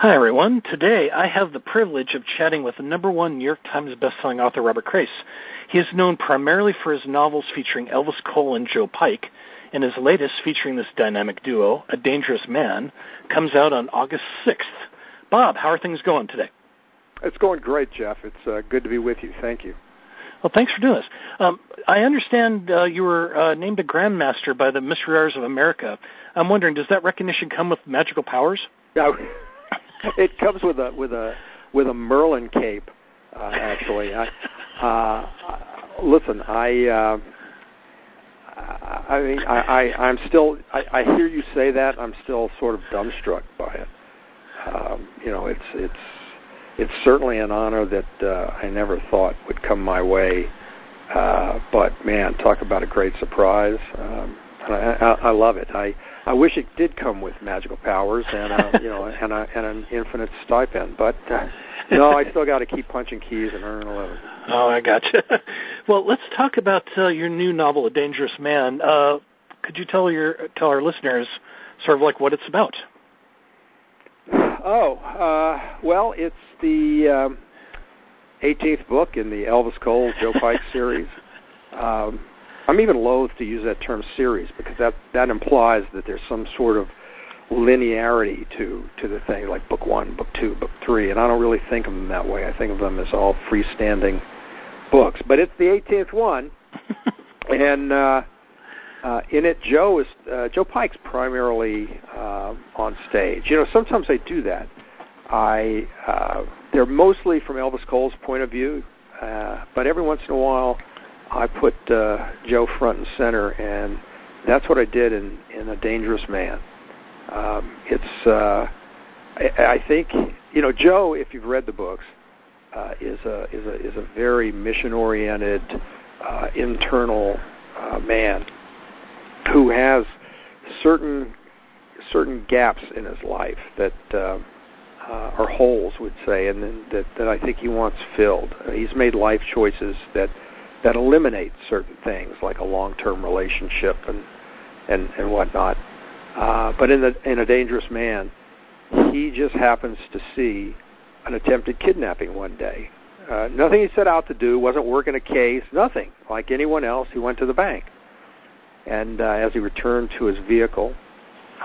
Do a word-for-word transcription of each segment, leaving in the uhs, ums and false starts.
Hi, everyone. Today, I have the privilege of chatting with the number one New York Times bestselling author, Robert Crais. He is known primarily for his novels featuring Elvis Cole and Joe Pike, and his latest featuring this dynamic duo, A Dangerous Man, comes out on August sixth. Bob, how are things going today? It's going great, Jeff. It's uh, good to be with you. Thank you. Well, thanks for doing this. Um, I understand uh, you were uh, named a Grandmaster by the Mystery Writers of America. I'm wondering, does that recognition come with magical powers? No. It comes with a with a with a Merlin cape, uh, actually. I, uh, listen, I, uh, I mean, I, I I'm still. I, I hear you say that. I'm still sort of dumbstruck by it. Um, you know, it's it's it's certainly an honor that uh, I never thought would come my way. Uh, but man, talk about a great surprise. Um, And I, I, I love it. I, I wish it did come with magical powers and uh, you know and, a, and an infinite stipend, but uh, no, I still got to keep punching keys and earn a living. Oh, I gotcha. Well, let's talk about uh, your new novel, A Dangerous Man. Uh, could you tell your tell our listeners sort of like what it's about? Oh, uh, well, it's the um, eighteenth book in the Elvis Cole, Joe Pike series. Um, I'm even loath to use that term series because that, that implies that there's some sort of linearity to, to the thing, like book one, book two, book three, and I don't really think of them that way. I think of them as all freestanding books. But it's the eighteenth one, and uh, uh, in it, Joe is uh, Joe Pike's primarily uh, on stage. You know, sometimes I do that. I uh, they're mostly from Elvis Cole's point of view, uh, but every once in a while, I put uh, Joe front and center, and that's what I did in, in A Dangerous Man. Um, it's, uh, I, I think, you know, Joe, if you've read the books, uh, is a is a is a very mission-oriented, uh, internal uh, man who has certain certain gaps in his life that uh, uh, are holes, would say, and that that I think he wants filled. He's made life choices that. that eliminates certain things like a long-term relationship and and, and whatnot. Uh, but in, the, in A Dangerous Man, he just happens to see an attempted kidnapping one day. Uh, nothing he set out to do, wasn't working a case, nothing. Like anyone else, he went to the bank. And uh, as he returned to his vehicle,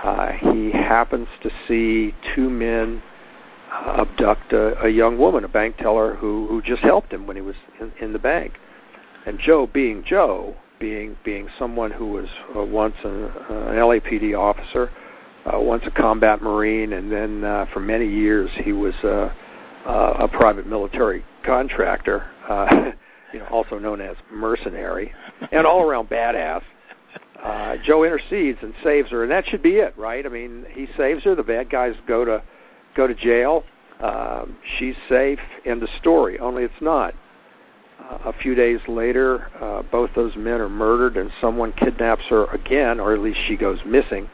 uh, he happens to see two men uh, abduct a, a young woman, a bank teller who, who just helped him when he was in, in the bank. And Joe, being Joe, being being someone who was uh, once an, uh, an L A P D officer, uh, once a combat Marine, and then uh, for many years he was uh, uh, a private military contractor, uh, you know, also known as mercenary, and all-around badass. Uh, Joe intercedes and saves her, and that should be it, right? I mean, he saves her. The bad guys go to go to jail. Um, she's safe. End of story. Only it's not. Uh, a few days later, uh, both those men are murdered, and someone kidnaps her again, or at least she goes missing.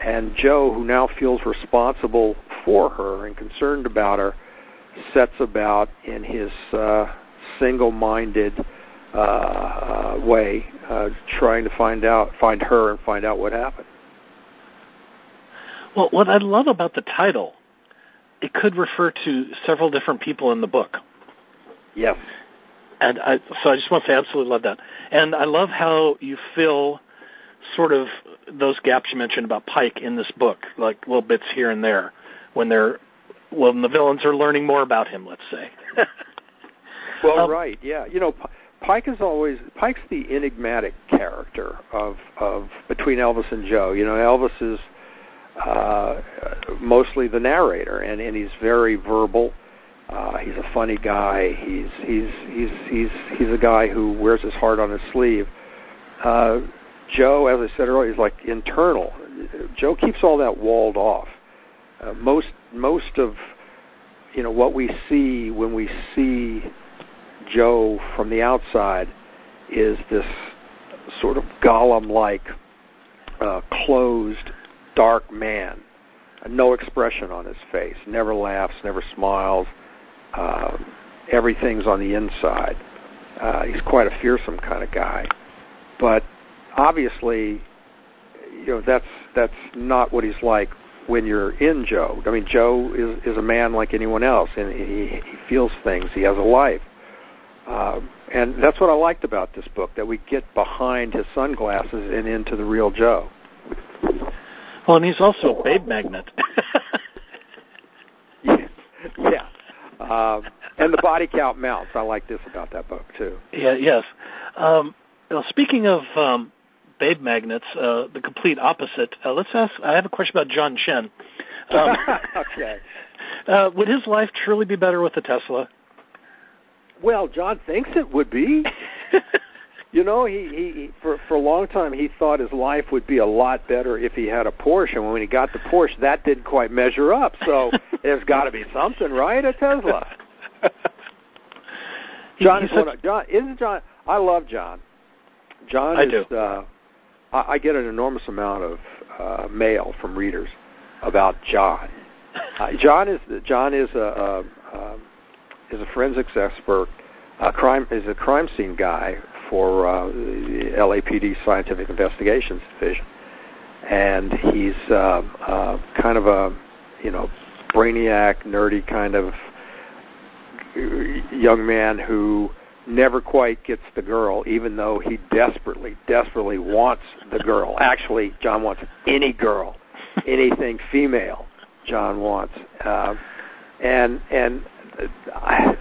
And Joe, who now feels responsible for her and concerned about her, sets about in his uh, single-minded uh, way, uh, trying to find out, find her, and find out what happened. Well, what I love about the title, it could refer to several different people in the book. Yes. And I, so I just want to say I absolutely love that. And I love how you fill sort of those gaps you mentioned about Pike in this book, like little bits here and there when they're when the villains are learning more about him, let's say. well, um, right, yeah. You know, Pike is always Pike's the enigmatic character of of between Elvis and Joe. You know, Elvis is uh, mostly the narrator, and and he's very verbal. Uh, he's a funny guy. He's he's he's he's he's a guy who wears his heart on his sleeve. Uh, Joe, as I said earlier, is like internal. Joe keeps all that walled off. Uh, most most of you know what we see when we see Joe from the outside is this sort of Gollum-like, uh, closed, dark man. No expression on his face. Never laughs. Never smiles. Uh, everything's on the inside. Uh, he's quite a fearsome kind of guy, but obviously, you know that's that's not what he's like when you're in Joe. I mean, Joe is, is a man like anyone else, and he, he feels things. He has a life. Uh, and that's what I liked about this book, that we get behind his sunglasses and into the real Joe. Well, and he's also a babe magnet. Yeah. Yeah. Uh, and the body count mounts. I like this about that book, too. Yeah. Yes. Um, well, speaking of... Um babe magnets, uh, the complete opposite. Uh, let's ask, I have a question about John Chen. Um, okay. Uh, would his life truly be better with a Tesla? Well, John thinks it would be. You know, he, he for, for a long time he thought his life would be a lot better if he had a Porsche, and when he got the Porsche, that didn't quite measure up. So there's got to be something, right, a Tesla? John, is one of, John, isn't John, I love John. John I is... do. Uh, I get an enormous amount of uh, mail from readers about John. Uh, John is John is a, a, a is a forensics expert, a crime is a crime scene guy for uh, the L A P D Scientific Investigations Division, and he's uh, uh, kind of a you know brainiac, nerdy kind of young man who never quite gets the girl, even though he desperately, desperately wants the girl. Actually, John wants any girl, anything female. John wants, uh, and and I,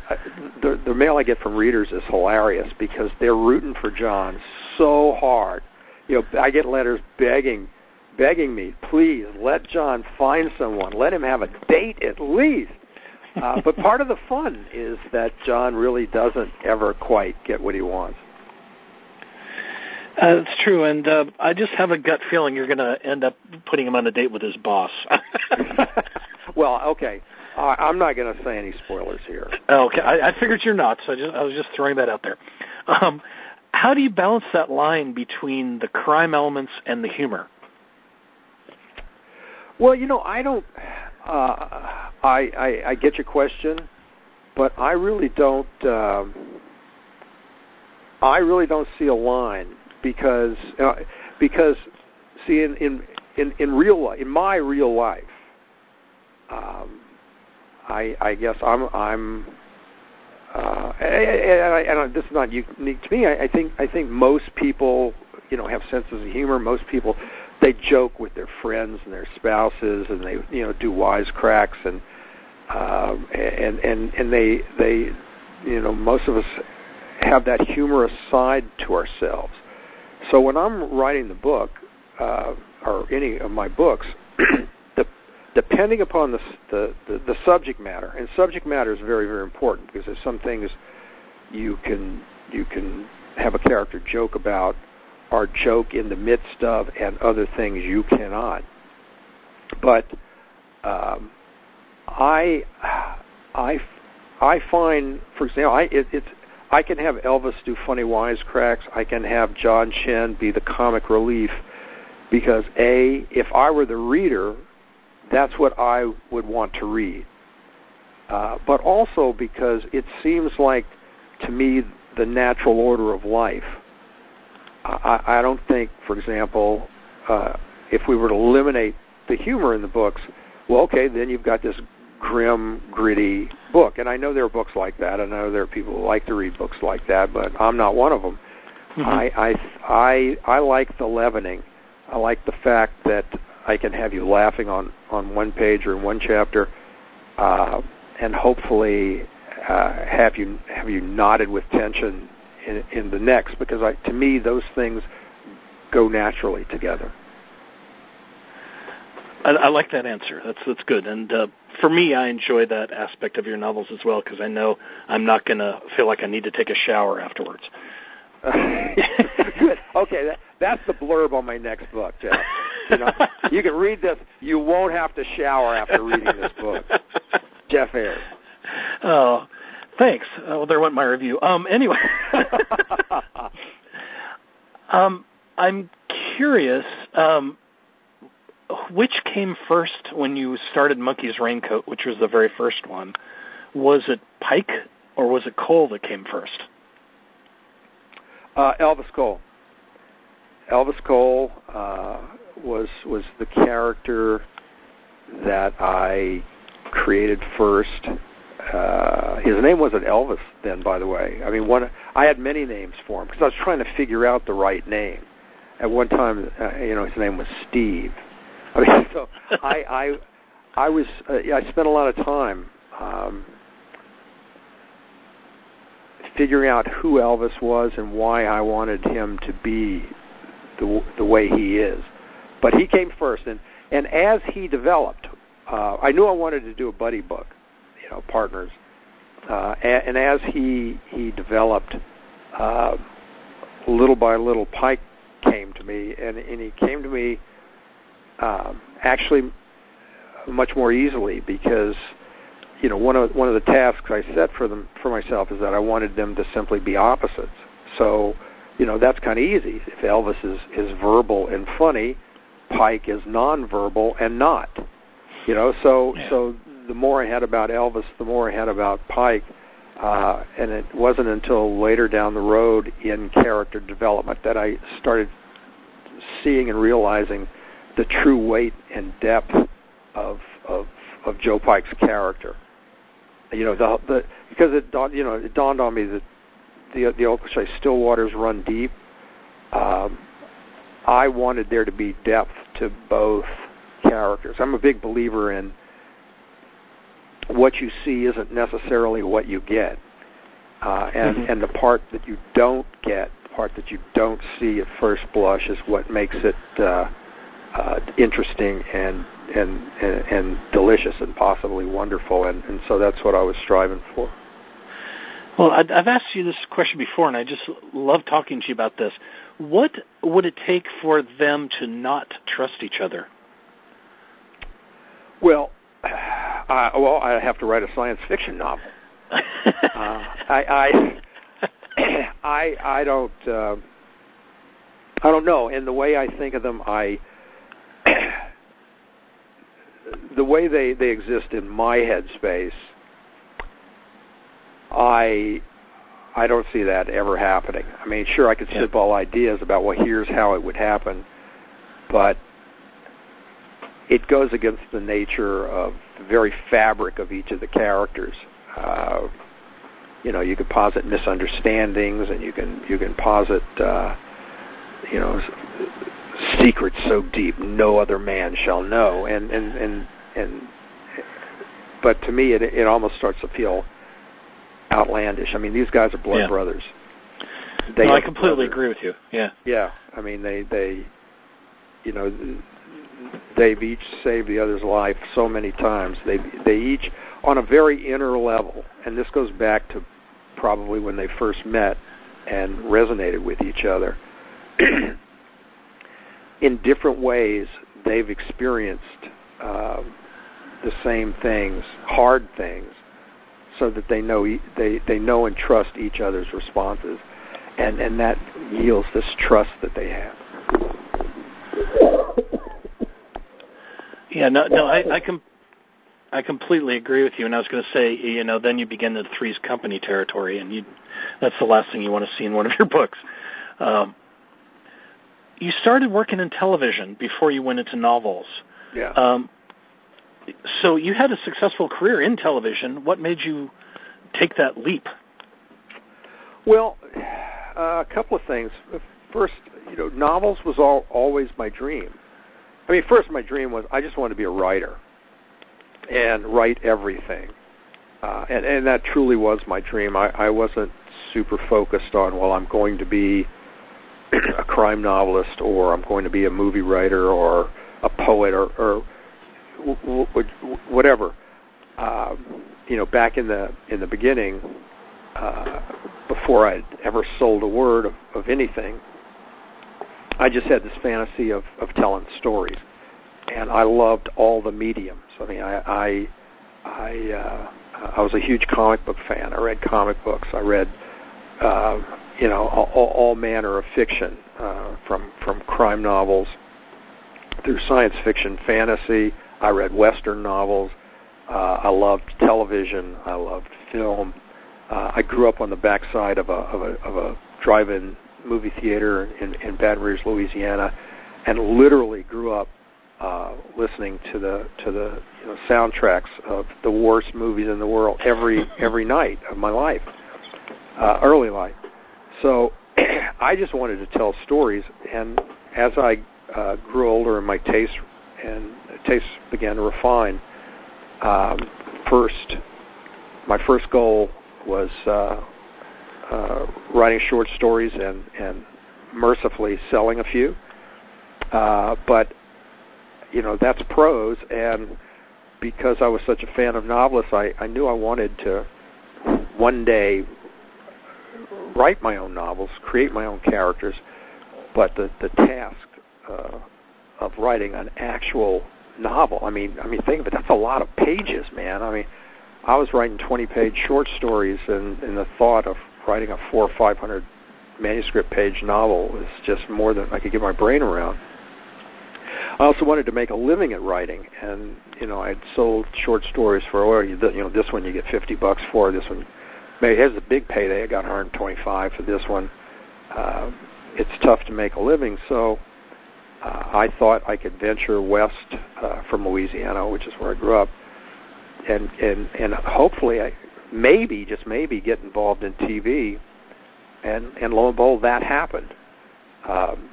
the the mail I get from readers is hilarious because they're rooting for John so hard. You know, I get letters begging, begging me, please let John find someone, let him have a date at least. Uh, but part of the fun is that John really doesn't ever quite get what he wants. Uh, that's true, and uh, I just have a gut feeling you're going to end up putting him on a date with his boss. Well, okay, uh, I'm not going to say any spoilers here. Okay, I, I figured you're not, so I, just, I was just throwing that out there. Um, how do you balance that line between the crime elements and the humor? Well, you know, I don't... Uh, I, I, I get your question, but I really don't. Um, I really don't see a line because uh, because see in, in in in real life, in my real life, um, I I guess I'm I'm uh, and, I, and I, this is not unique to me. I, I think I think most people you know have senses of humor. Most people. They joke with their friends and their spouses, and they, you know, do wisecracks, and um, and and and they they, you know, most of us have that humorous side to ourselves. So when I'm writing the book uh, or any of my books, de- depending upon the, the the the subject matter, and subject matter is very very important because there's some things you can you can have a character joke about. Or joke in the midst of, and other things you cannot. But um, I, I, I find, for example, I it, it's I can have Elvis do funny wisecracks. I can have John Chen be the comic relief, because A, if I were the reader, that's what I would want to read. Uh, but also because it seems like to me the natural order of life. I, I don't think, for example, uh, if we were to eliminate the humor in the books, well, okay, then you've got this grim, gritty book. And I know there are books like that. I know there are people who like to read books like that, but I'm not one of them. Mm-hmm. I, I, I, I like the leavening. I like the fact that I can have you laughing on, on one page or in one chapter uh, and hopefully uh, have you have you knotted with tension In, in the next, because I, to me those things go naturally together. I, I like that answer. That's that's good. And uh, for me, I enjoy that aspect of your novels as well, because I know I'm not going to feel like I need to take a shower afterwards. Good. Okay, that, that's the blurb on my next book, Jeff. You know, you can read this. You won't have to shower after reading this book. Jeff Ayers. Oh. Thanks. Uh, well, there went my review. Um, anyway, um, I'm curious, um, which came first when you started Monkey's Raincoat, which was the very first one? Was it Pike or was it Cole that came first? Uh, Elvis Cole. Elvis Cole uh, was was the character that I created first. Uh, his name wasn't Elvis then, by the way. I mean, one I had many names for him because I was trying to figure out the right name. At one time, uh, you know, his name was Steve. I mean, so I, I, I was, uh, yeah, I spent a lot of time um, figuring out who Elvis was and why I wanted him to be the the way he is. But he came first, and, and as he developed, uh, I knew I wanted to do a buddy book, you know, partners. Uh, and, and as he he developed, uh, little by little, Pike came to me, and, and he came to me um, actually much more easily because, you know, one of one of the tasks I set for them for myself is that I wanted them to simply be opposites. So, you know, that's kind of easy. If Elvis is, is verbal and funny, Pike is nonverbal and not. You know, so yeah. so the more I had about Elvis, the more I had about Pike, uh, and it wasn't until later down the road in character development that I started seeing and realizing the true weight and depth of of, of Joe Pike's character. You know, the, the because it dawned, you know it dawned on me that the the old cliche, still waters run deep. Um, I wanted there to be depth to both characters. I'm a big believer in what you see isn't necessarily what you get, uh, and mm-hmm. and the part that you don't get, the part that you don't see at first blush, is what makes it uh, uh, interesting and, and and and delicious and possibly wonderful. And, and so that's what I was striving for. Well, I've asked you this question before, and I just love talking to you about this. What would it take for them to not trust each other? Well, uh, well, I have to write a science fiction novel. uh, I, I, I, I don't, uh, I don't know. And the way I think of them, I, the way they, they exist in my headspace, I I don't see that ever happening. I mean, sure, I could yeah. spitball ideas about, well, here's how it would happen, but it goes against the nature of the very fabric of each of the characters. Uh, you know, you could posit misunderstandings, and you can you can posit, uh, you know, secrets so deep no other man shall know. And and and, and but to me, it it almost starts to feel outlandish. I mean, these guys are blood yeah. brothers. They no, I completely brothers. agree with you. Yeah. Yeah. I mean, they, they, you know, they've each saved the other's life so many times. They, they each, on a very inner level, and this goes back to probably when they first met and resonated with each other, in different ways, they've experienced uh, the same things, hard things, so that they know they, they know and trust each other's responses, and, and that yields this trust that they have. Yeah, no, no, I I, com- I completely agree with you, and I was going to say, you know, then you begin the Three's Company territory, and you, that's the last thing you want to see in one of your books. Um, you started working in television before you went into novels. Yeah. Um, So you had a successful career in television. What made you take that leap? Well, uh, a couple of things. First, you know, novels was all, always my dream. I mean, first my dream was I just wanted to be a writer and write everything. Uh, and, and that truly was my dream. I, I wasn't super focused on, well, I'm going to be a crime novelist, or I'm going to be a movie writer, or a poet, or... or whatever. Um, you know, back in the in the beginning, uh, before I'd ever sold a word of, of anything, I just had this fantasy of, of telling stories, and I loved all the mediums. I mean, I I I, uh, I was a huge comic book fan. I read comic books. I read uh, you know all, all manner of fiction, uh, from from crime novels through science fiction, fantasy. I read Western novels. Uh, I loved television. I loved film. Uh, I grew up on the backside of a, of a, of a drive-in movie theater in, in Baton Rouge, Louisiana, and literally grew up uh, listening to the to the you know, soundtracks of the worst movies in the world every every night of my life, uh, early life. So I just wanted to tell stories, and as I uh, grew older and my tastes and tastes began to refine, um, first my first goal was uh, uh, writing short stories and, and mercifully selling a few. Uh, but, you know, that's prose, and because I was such a fan of novelists, I, I knew I wanted to one day write my own novels, create my own characters, but the, the task uh, of writing an actual novel, I mean, I mean, think of it, that's a lot of pages, man. I mean, I was writing twenty-page short stories, and, and the thought of writing a four or five hundred manuscript page novel was just more than I could get my brain around. I also wanted to make a living at writing, and, you know, I had sold short stories for, oh, you know, this one you get fifty bucks for, this one, maybe here's the big payday, I got one hundred twenty-five for this one. Uh, it's tough to make a living, so uh, I thought I could venture west uh, from Louisiana, which is where I grew up, and, and, and hopefully, I, maybe, just maybe, get involved in T V, and, and lo and behold, that happened. Um,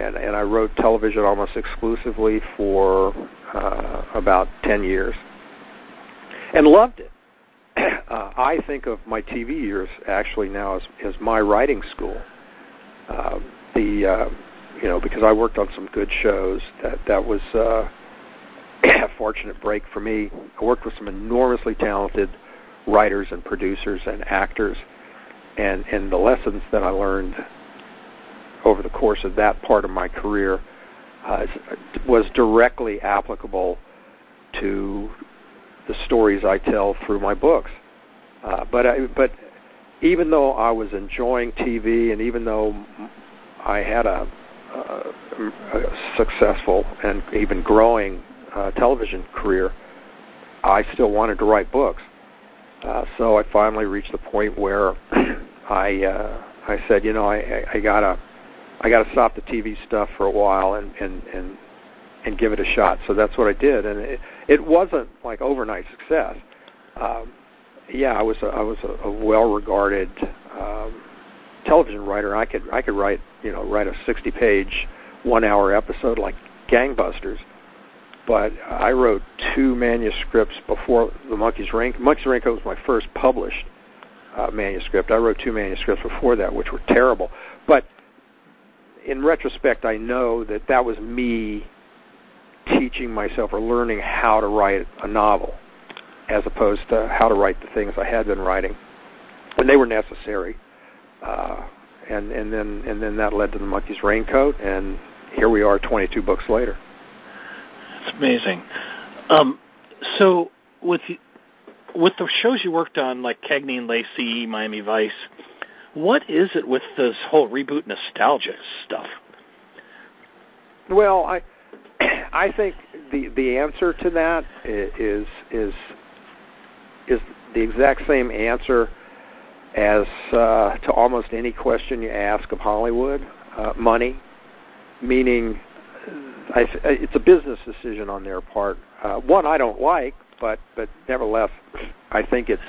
and, and I wrote television almost exclusively for uh, about ten years and loved it. Uh, I think of my T V years actually now as, as my writing school. Uh, the uh, you know, because I worked on some good shows. That that was uh, a fortunate break for me. I worked with some enormously talented writers and producers and actors, and and the lessons that I learned over the course of that part of my career uh, was directly applicable to the stories I tell through my books. Uh, but I, but even though I was enjoying T V, and even though I had a, a, a successful and even growing uh, television career, I still wanted to write books. Uh, so I finally reached the point where I uh, I said, you know, I, I gotta I gotta stop the T V stuff for a while and and and. and give it a shot. So that's what I did, and it, it wasn't like overnight success. Um, yeah, I was a, I was a, a well-regarded um, television writer. I could I could write you know write a sixty-page, one-hour episode like gangbusters. But I wrote two manuscripts before The Monkey's Raincoat. Monkey's Raincoat was my first published uh, manuscript. I wrote two manuscripts before that, which were terrible. But in retrospect, I know that that was me teaching myself or learning how to write a novel as opposed to how to write the things I had been writing. And they were necessary. Uh, and, and then and then that led to The Monkey's Raincoat, and here we are twenty-two books later. That's amazing. Um, so with with the shows you worked on, like Cagney and Lacey, Miami Vice, what is it with this whole reboot nostalgia stuff? Well, I... I think the the answer to that is is is the exact same answer as uh, to almost any question you ask of Hollywood, uh, money. Meaning, I, it's a business decision on their part. Uh, one I don't like, but but nevertheless, I think it's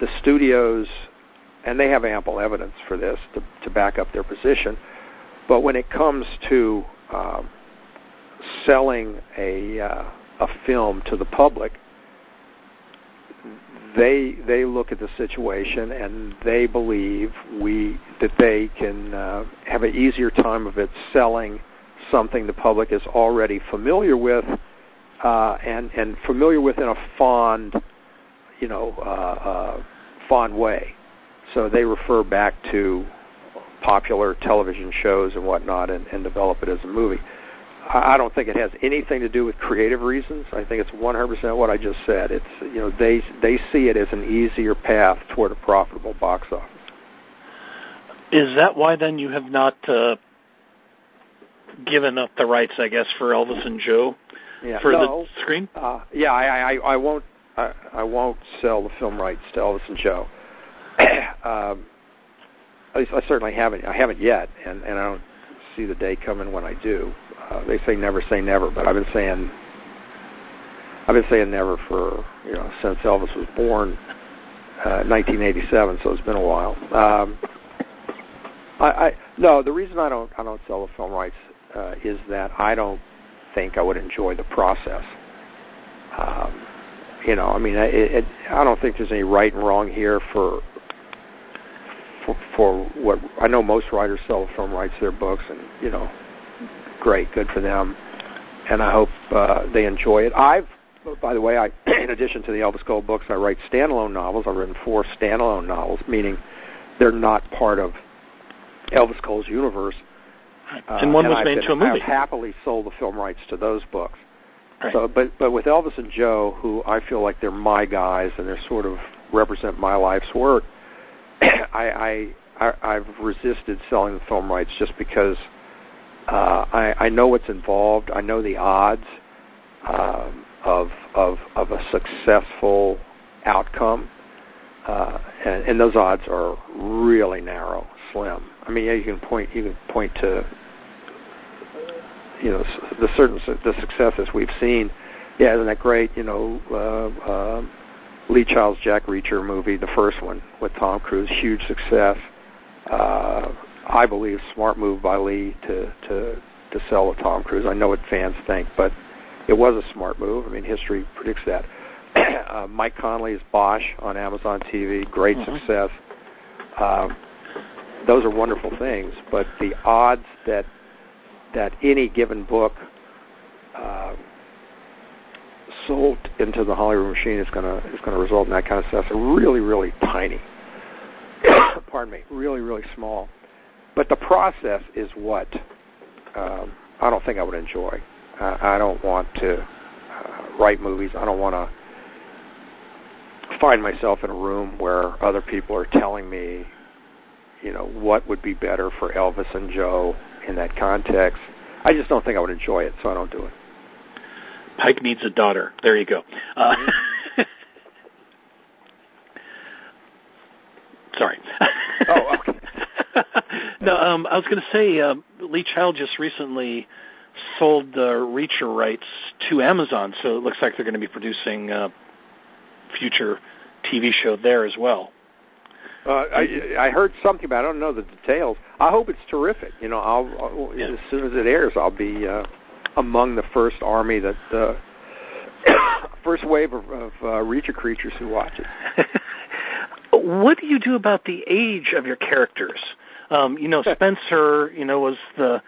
the studios, and they have ample evidence for this to to back up their position. But when it comes to um, selling a uh, a film to the public, they they look at the situation and they believe we that they can uh, have an easier time of it selling something the public is already familiar with, uh, and and familiar with in a fond, you know, uh, uh, fond way. So they refer back to popular television shows and whatnot, and, and develop it as a movie. I don't think it has anything to do with creative reasons. I think it's one hundred percent what I just said. It's, you know, they they see it as an easier path toward a profitable box office. Is that why then you have not uh, given up the rights, I guess, for Elvis and Joe yeah. for no, the screen? Uh, yeah, I, I, I won't I, I won't sell the film rights to Elvis and Joe. um, at least I certainly haven't. I haven't yet, and, and I don't see the day coming when I do. uh, they say never say never, but I've been saying I've been saying never for you know since Elvis was born, uh, nineteen eighty-seven. So it's been a while. Um, I, I no, the reason I don't I don't sell the film rights uh, is that I don't think I would enjoy the process. Um, you know, I mean, it, it, I don't think there's any right and wrong here for. For what I know, most writers sell film rights to their books, and you know, great, good for them. And I hope uh, they enjoy it. I've, by the way, I, in addition to the Elvis Cole books, I write standalone novels. I've written four standalone novels, meaning they're not part of Elvis Cole's universe. Right. And uh, one and was I've made been, to a movie. I've happily sold the film rights to those books. Right. So, but but with Elvis and Joe, who I feel like they're my guys, and they're sort of represent my life's work. I, I, I've resisted selling the film rights just because uh, I, I know what's involved. I know the odds um, of, of of a successful outcome, uh, and, and those odds are really narrow, slim. I mean, yeah, you can point you can point to you know the certain the successes we've seen. Yeah, isn't that great? You know. Uh, uh, Lee Child's Jack Reacher movie, the first one with Tom Cruise, huge success. Uh, I believe smart move by Lee to, to to sell to Tom Cruise. I know what fans think, but it was a smart move. I mean, history predicts that. uh, Mike Conley's Bosch on Amazon T V, great mm-hmm. success. Um, those are wonderful things, but the odds that that any given book uh, sold into the Hollywood machine is going to is going to result in that kind of stuff. So really, really tiny. Pardon me. Really, really small. But the process is what um, I don't think I would enjoy. Uh, I don't want to uh, write movies. I don't want to find myself in a room where other people are telling me, you know, what would be better for Elvis and Joe in that context. I just don't think I would enjoy it, so I don't do it. Pike needs a daughter. There you go. Uh, sorry. Oh, okay. No, um, I was going to say uh, Lee Child just recently sold the Reacher rights to Amazon, so it looks like they're going to be producing a future T V show there as well. Uh, I, I heard something about it. I don't know the details. I hope it's terrific. You know, I'll, I'll, yeah. As soon as it airs, I'll be... Uh, among the first army, that the uh, first wave of, of uh, Reacher creatures who watch it. What do you do about the age of your characters? Um, you know, Spencer, you know, was the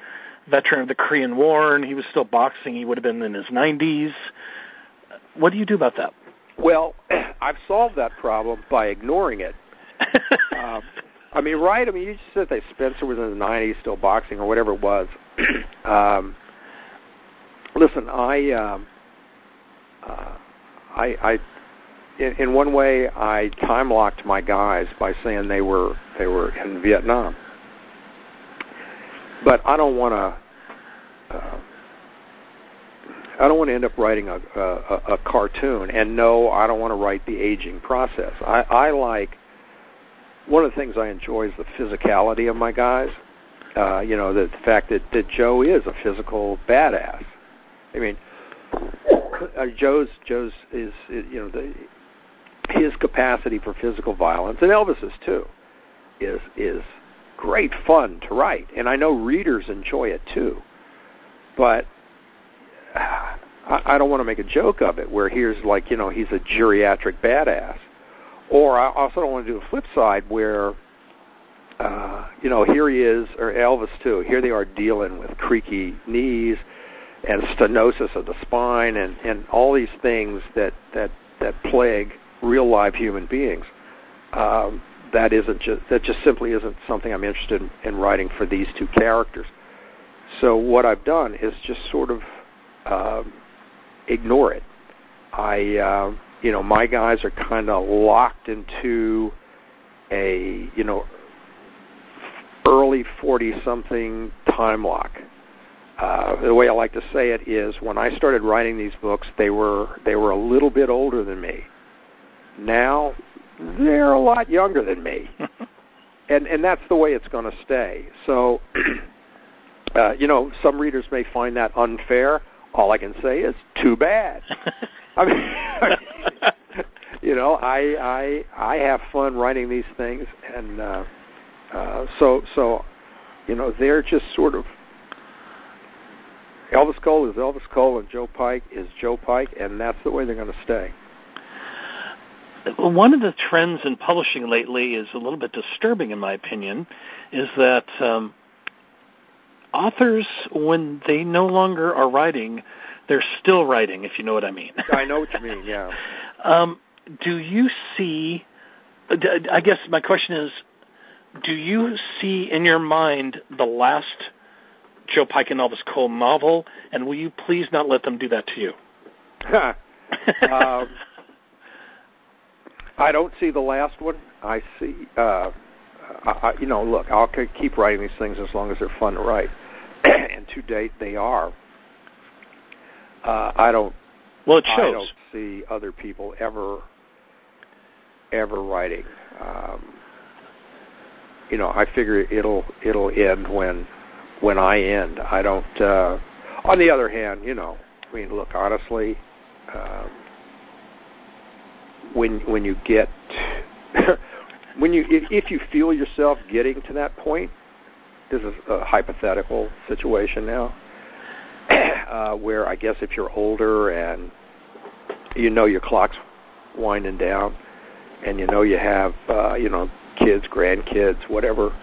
veteran of the Korean War, and he was still boxing. He would have been in his nineties. What do you do about that? Well, I've solved that problem by ignoring it. um, I mean, right? I mean, you just said that Spencer was in the nineties, still boxing, or whatever it was. um Listen, I, um, uh, I, I, in, in one way, I time locked my guys by saying they were they were in Vietnam. But I don't want to. Uh, I don't want to end up writing a, a, a cartoon, and no, I don't want to write the aging process. I, I like. One of the things I enjoy is the physicality of my guys. Uh, you know, the, the fact that, that Joe is a physical badass. I mean, uh, Joe's Joe's is you know the, his capacity for physical violence, and Elvis's too, is is great fun to write, and I know readers enjoy it too. But uh, I, I don't want to make a joke of it, where here's like you know he's a geriatric badass, or I also don't want to do a flip side where uh, you know here he is, or Elvis too. Here they are dealing with creaky knees and stenosis of the spine, and, and all these things that, that, that plague real live human beings. Um, that isn't just, that just simply isn't something I'm interested in, in writing for these two characters. So what I've done is just sort of um, ignore it. I uh, you know my guys are kind of locked into a you know early forty-something time lock. Uh, the way I like to say it is, when I started writing these books, they were they were a little bit older than me. Now they're a lot younger than me, and and that's the way it's going to stay. So uh, Uh, you know, some readers may find that unfair. All I can say is, too bad. I mean, you know, I I I have fun writing these things, and uh, uh, so so, you know, they're just sort of. Elvis Cole is Elvis Cole, and Joe Pike is Joe Pike, and that's the way they're going to stay. One of the trends in publishing lately is a little bit disturbing, in my opinion, is that um, authors, when they no longer are writing, they're still writing, if you know what I mean. I know what you mean, yeah. um, do you see, I guess my question is, do you see in your mind the last Joe Pike and Elvis Cole novel, and will you please not let them do that to you? um, I don't see the last one. I see, uh, I, you know, look, I'll keep writing these things as long as they're fun to write, and to date they are. Uh, I don't. Well, it shows. I don't see other people ever, ever writing. Um, you know, I figure it'll it'll end when. When I end, I don't. Uh, on the other hand, you know, I mean, look, honestly, um, when when you get when you if, if you feel yourself getting to that point, this is a hypothetical situation now, uh, where I guess if you're older and you know your clock's winding down, and you know you have uh, you know kids, grandkids, whatever.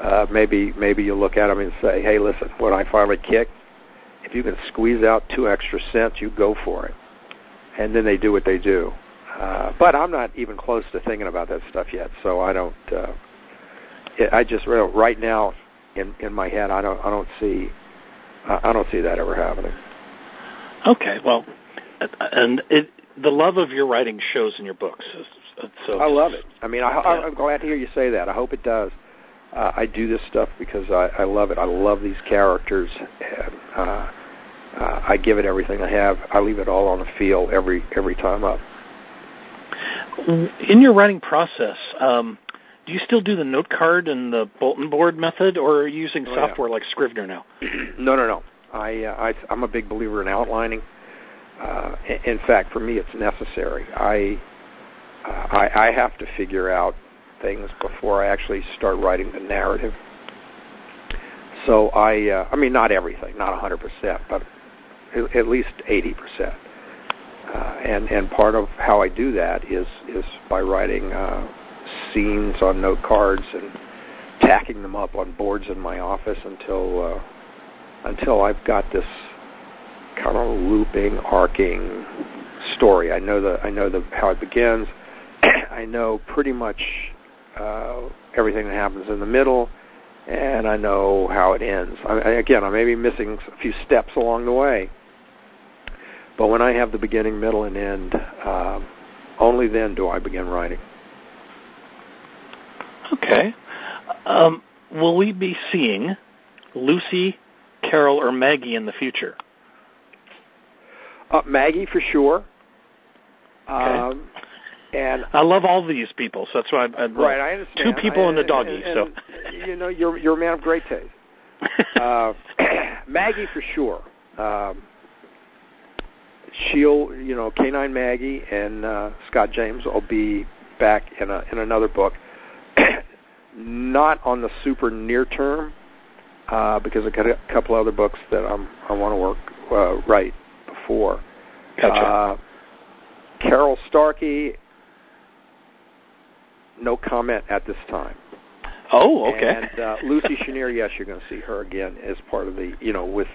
Uh, maybe maybe you look at them and say, hey, listen, when I finally kick, if you can squeeze out two extra cents, you go for it. And then they do what they do. Uh, but I'm not even close to thinking about that stuff yet, so I don't. Uh, I just right now in in my head, I don't I don't see I don't see that ever happening. Okay, well, and it, the love of your writing shows in your books. So I love it. I mean, I, I'm glad to hear you say that. I hope it does. Uh, I do this stuff because I, I love it. I love these characters. And, uh, uh, I give it everything I have. I leave it all on the field every every time up. In your writing process, um, do you still do the note card and the bulletin board method, or are you using oh, software yeah. like Scrivener now? No, no, no. I, uh, I, I'm a big believer in outlining. Uh, in fact, for me, it's necessary. I, uh, I, I have to figure out things before I actually start writing the narrative. So I, uh, I mean, not everything, not one hundred percent, but at least eighty percent. Uh, and and part of how I do that is is by writing uh, scenes on note cards and tacking them up on boards in my office until uh, until I've got this kind of looping, arcing story. I know the I know the how it begins. I know pretty much. Uh, everything that happens in the middle, and I know how it ends. I, again, I may be missing a few steps along the way, but when I have the beginning, middle, and end, uh, only then do I begin writing. Okay. Um, will we be seeing Lucy, Carol, or Maggie in the future? Uh, Maggie, for sure. Okay. Um, And I love all these people, so that's why I, I right. I understand. Two people I, and a doggy. And, and, so you know, you're you're a man of great taste. Uh, Maggie for sure. Um, she'll, you know, K nine Maggie and uh, Scott James will be back in a in another book, not on the super near term, uh, because I got a couple other books that I'm I want to work uh, write before. Gotcha. Uh, Carol Starkey. No comment at this time. Oh, okay. And uh, Lucy Chenier, yes, you're going to see her again as part of the, you know, with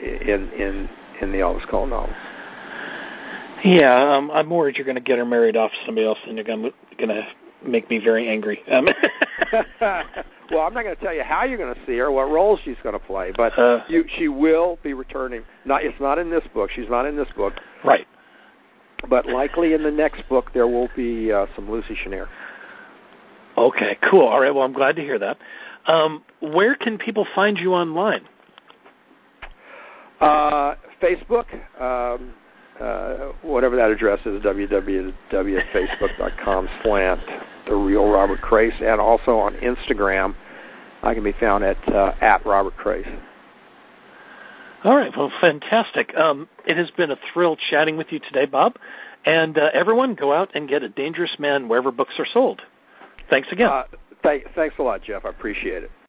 in in in the Elvis Cole novel. Yeah, um, I'm worried you're going to get her married off to somebody else, and you're going to make me very angry. Um. Well, I'm not going to tell you how you're going to see her, what role she's going to play, but uh, you, she will be returning. Not, it's not in this book. She's not in this book. Right. But likely in the next book there will be uh, some Lucy Chenier. Okay, cool. All right, well, I'm glad to hear that. Um, where can people find you online? Uh, Facebook, um, uh, whatever that address is, www dot facebook dot com slant the real Robert Crais, and also on Instagram I can be found at uh, at Robert Crais. All right, well, fantastic. Um, it has been a thrill chatting with you today, Bob. And uh, everyone, go out and get A Dangerous Man wherever books are sold. Thanks again. Uh, th- thanks a lot, Jeff. I appreciate it.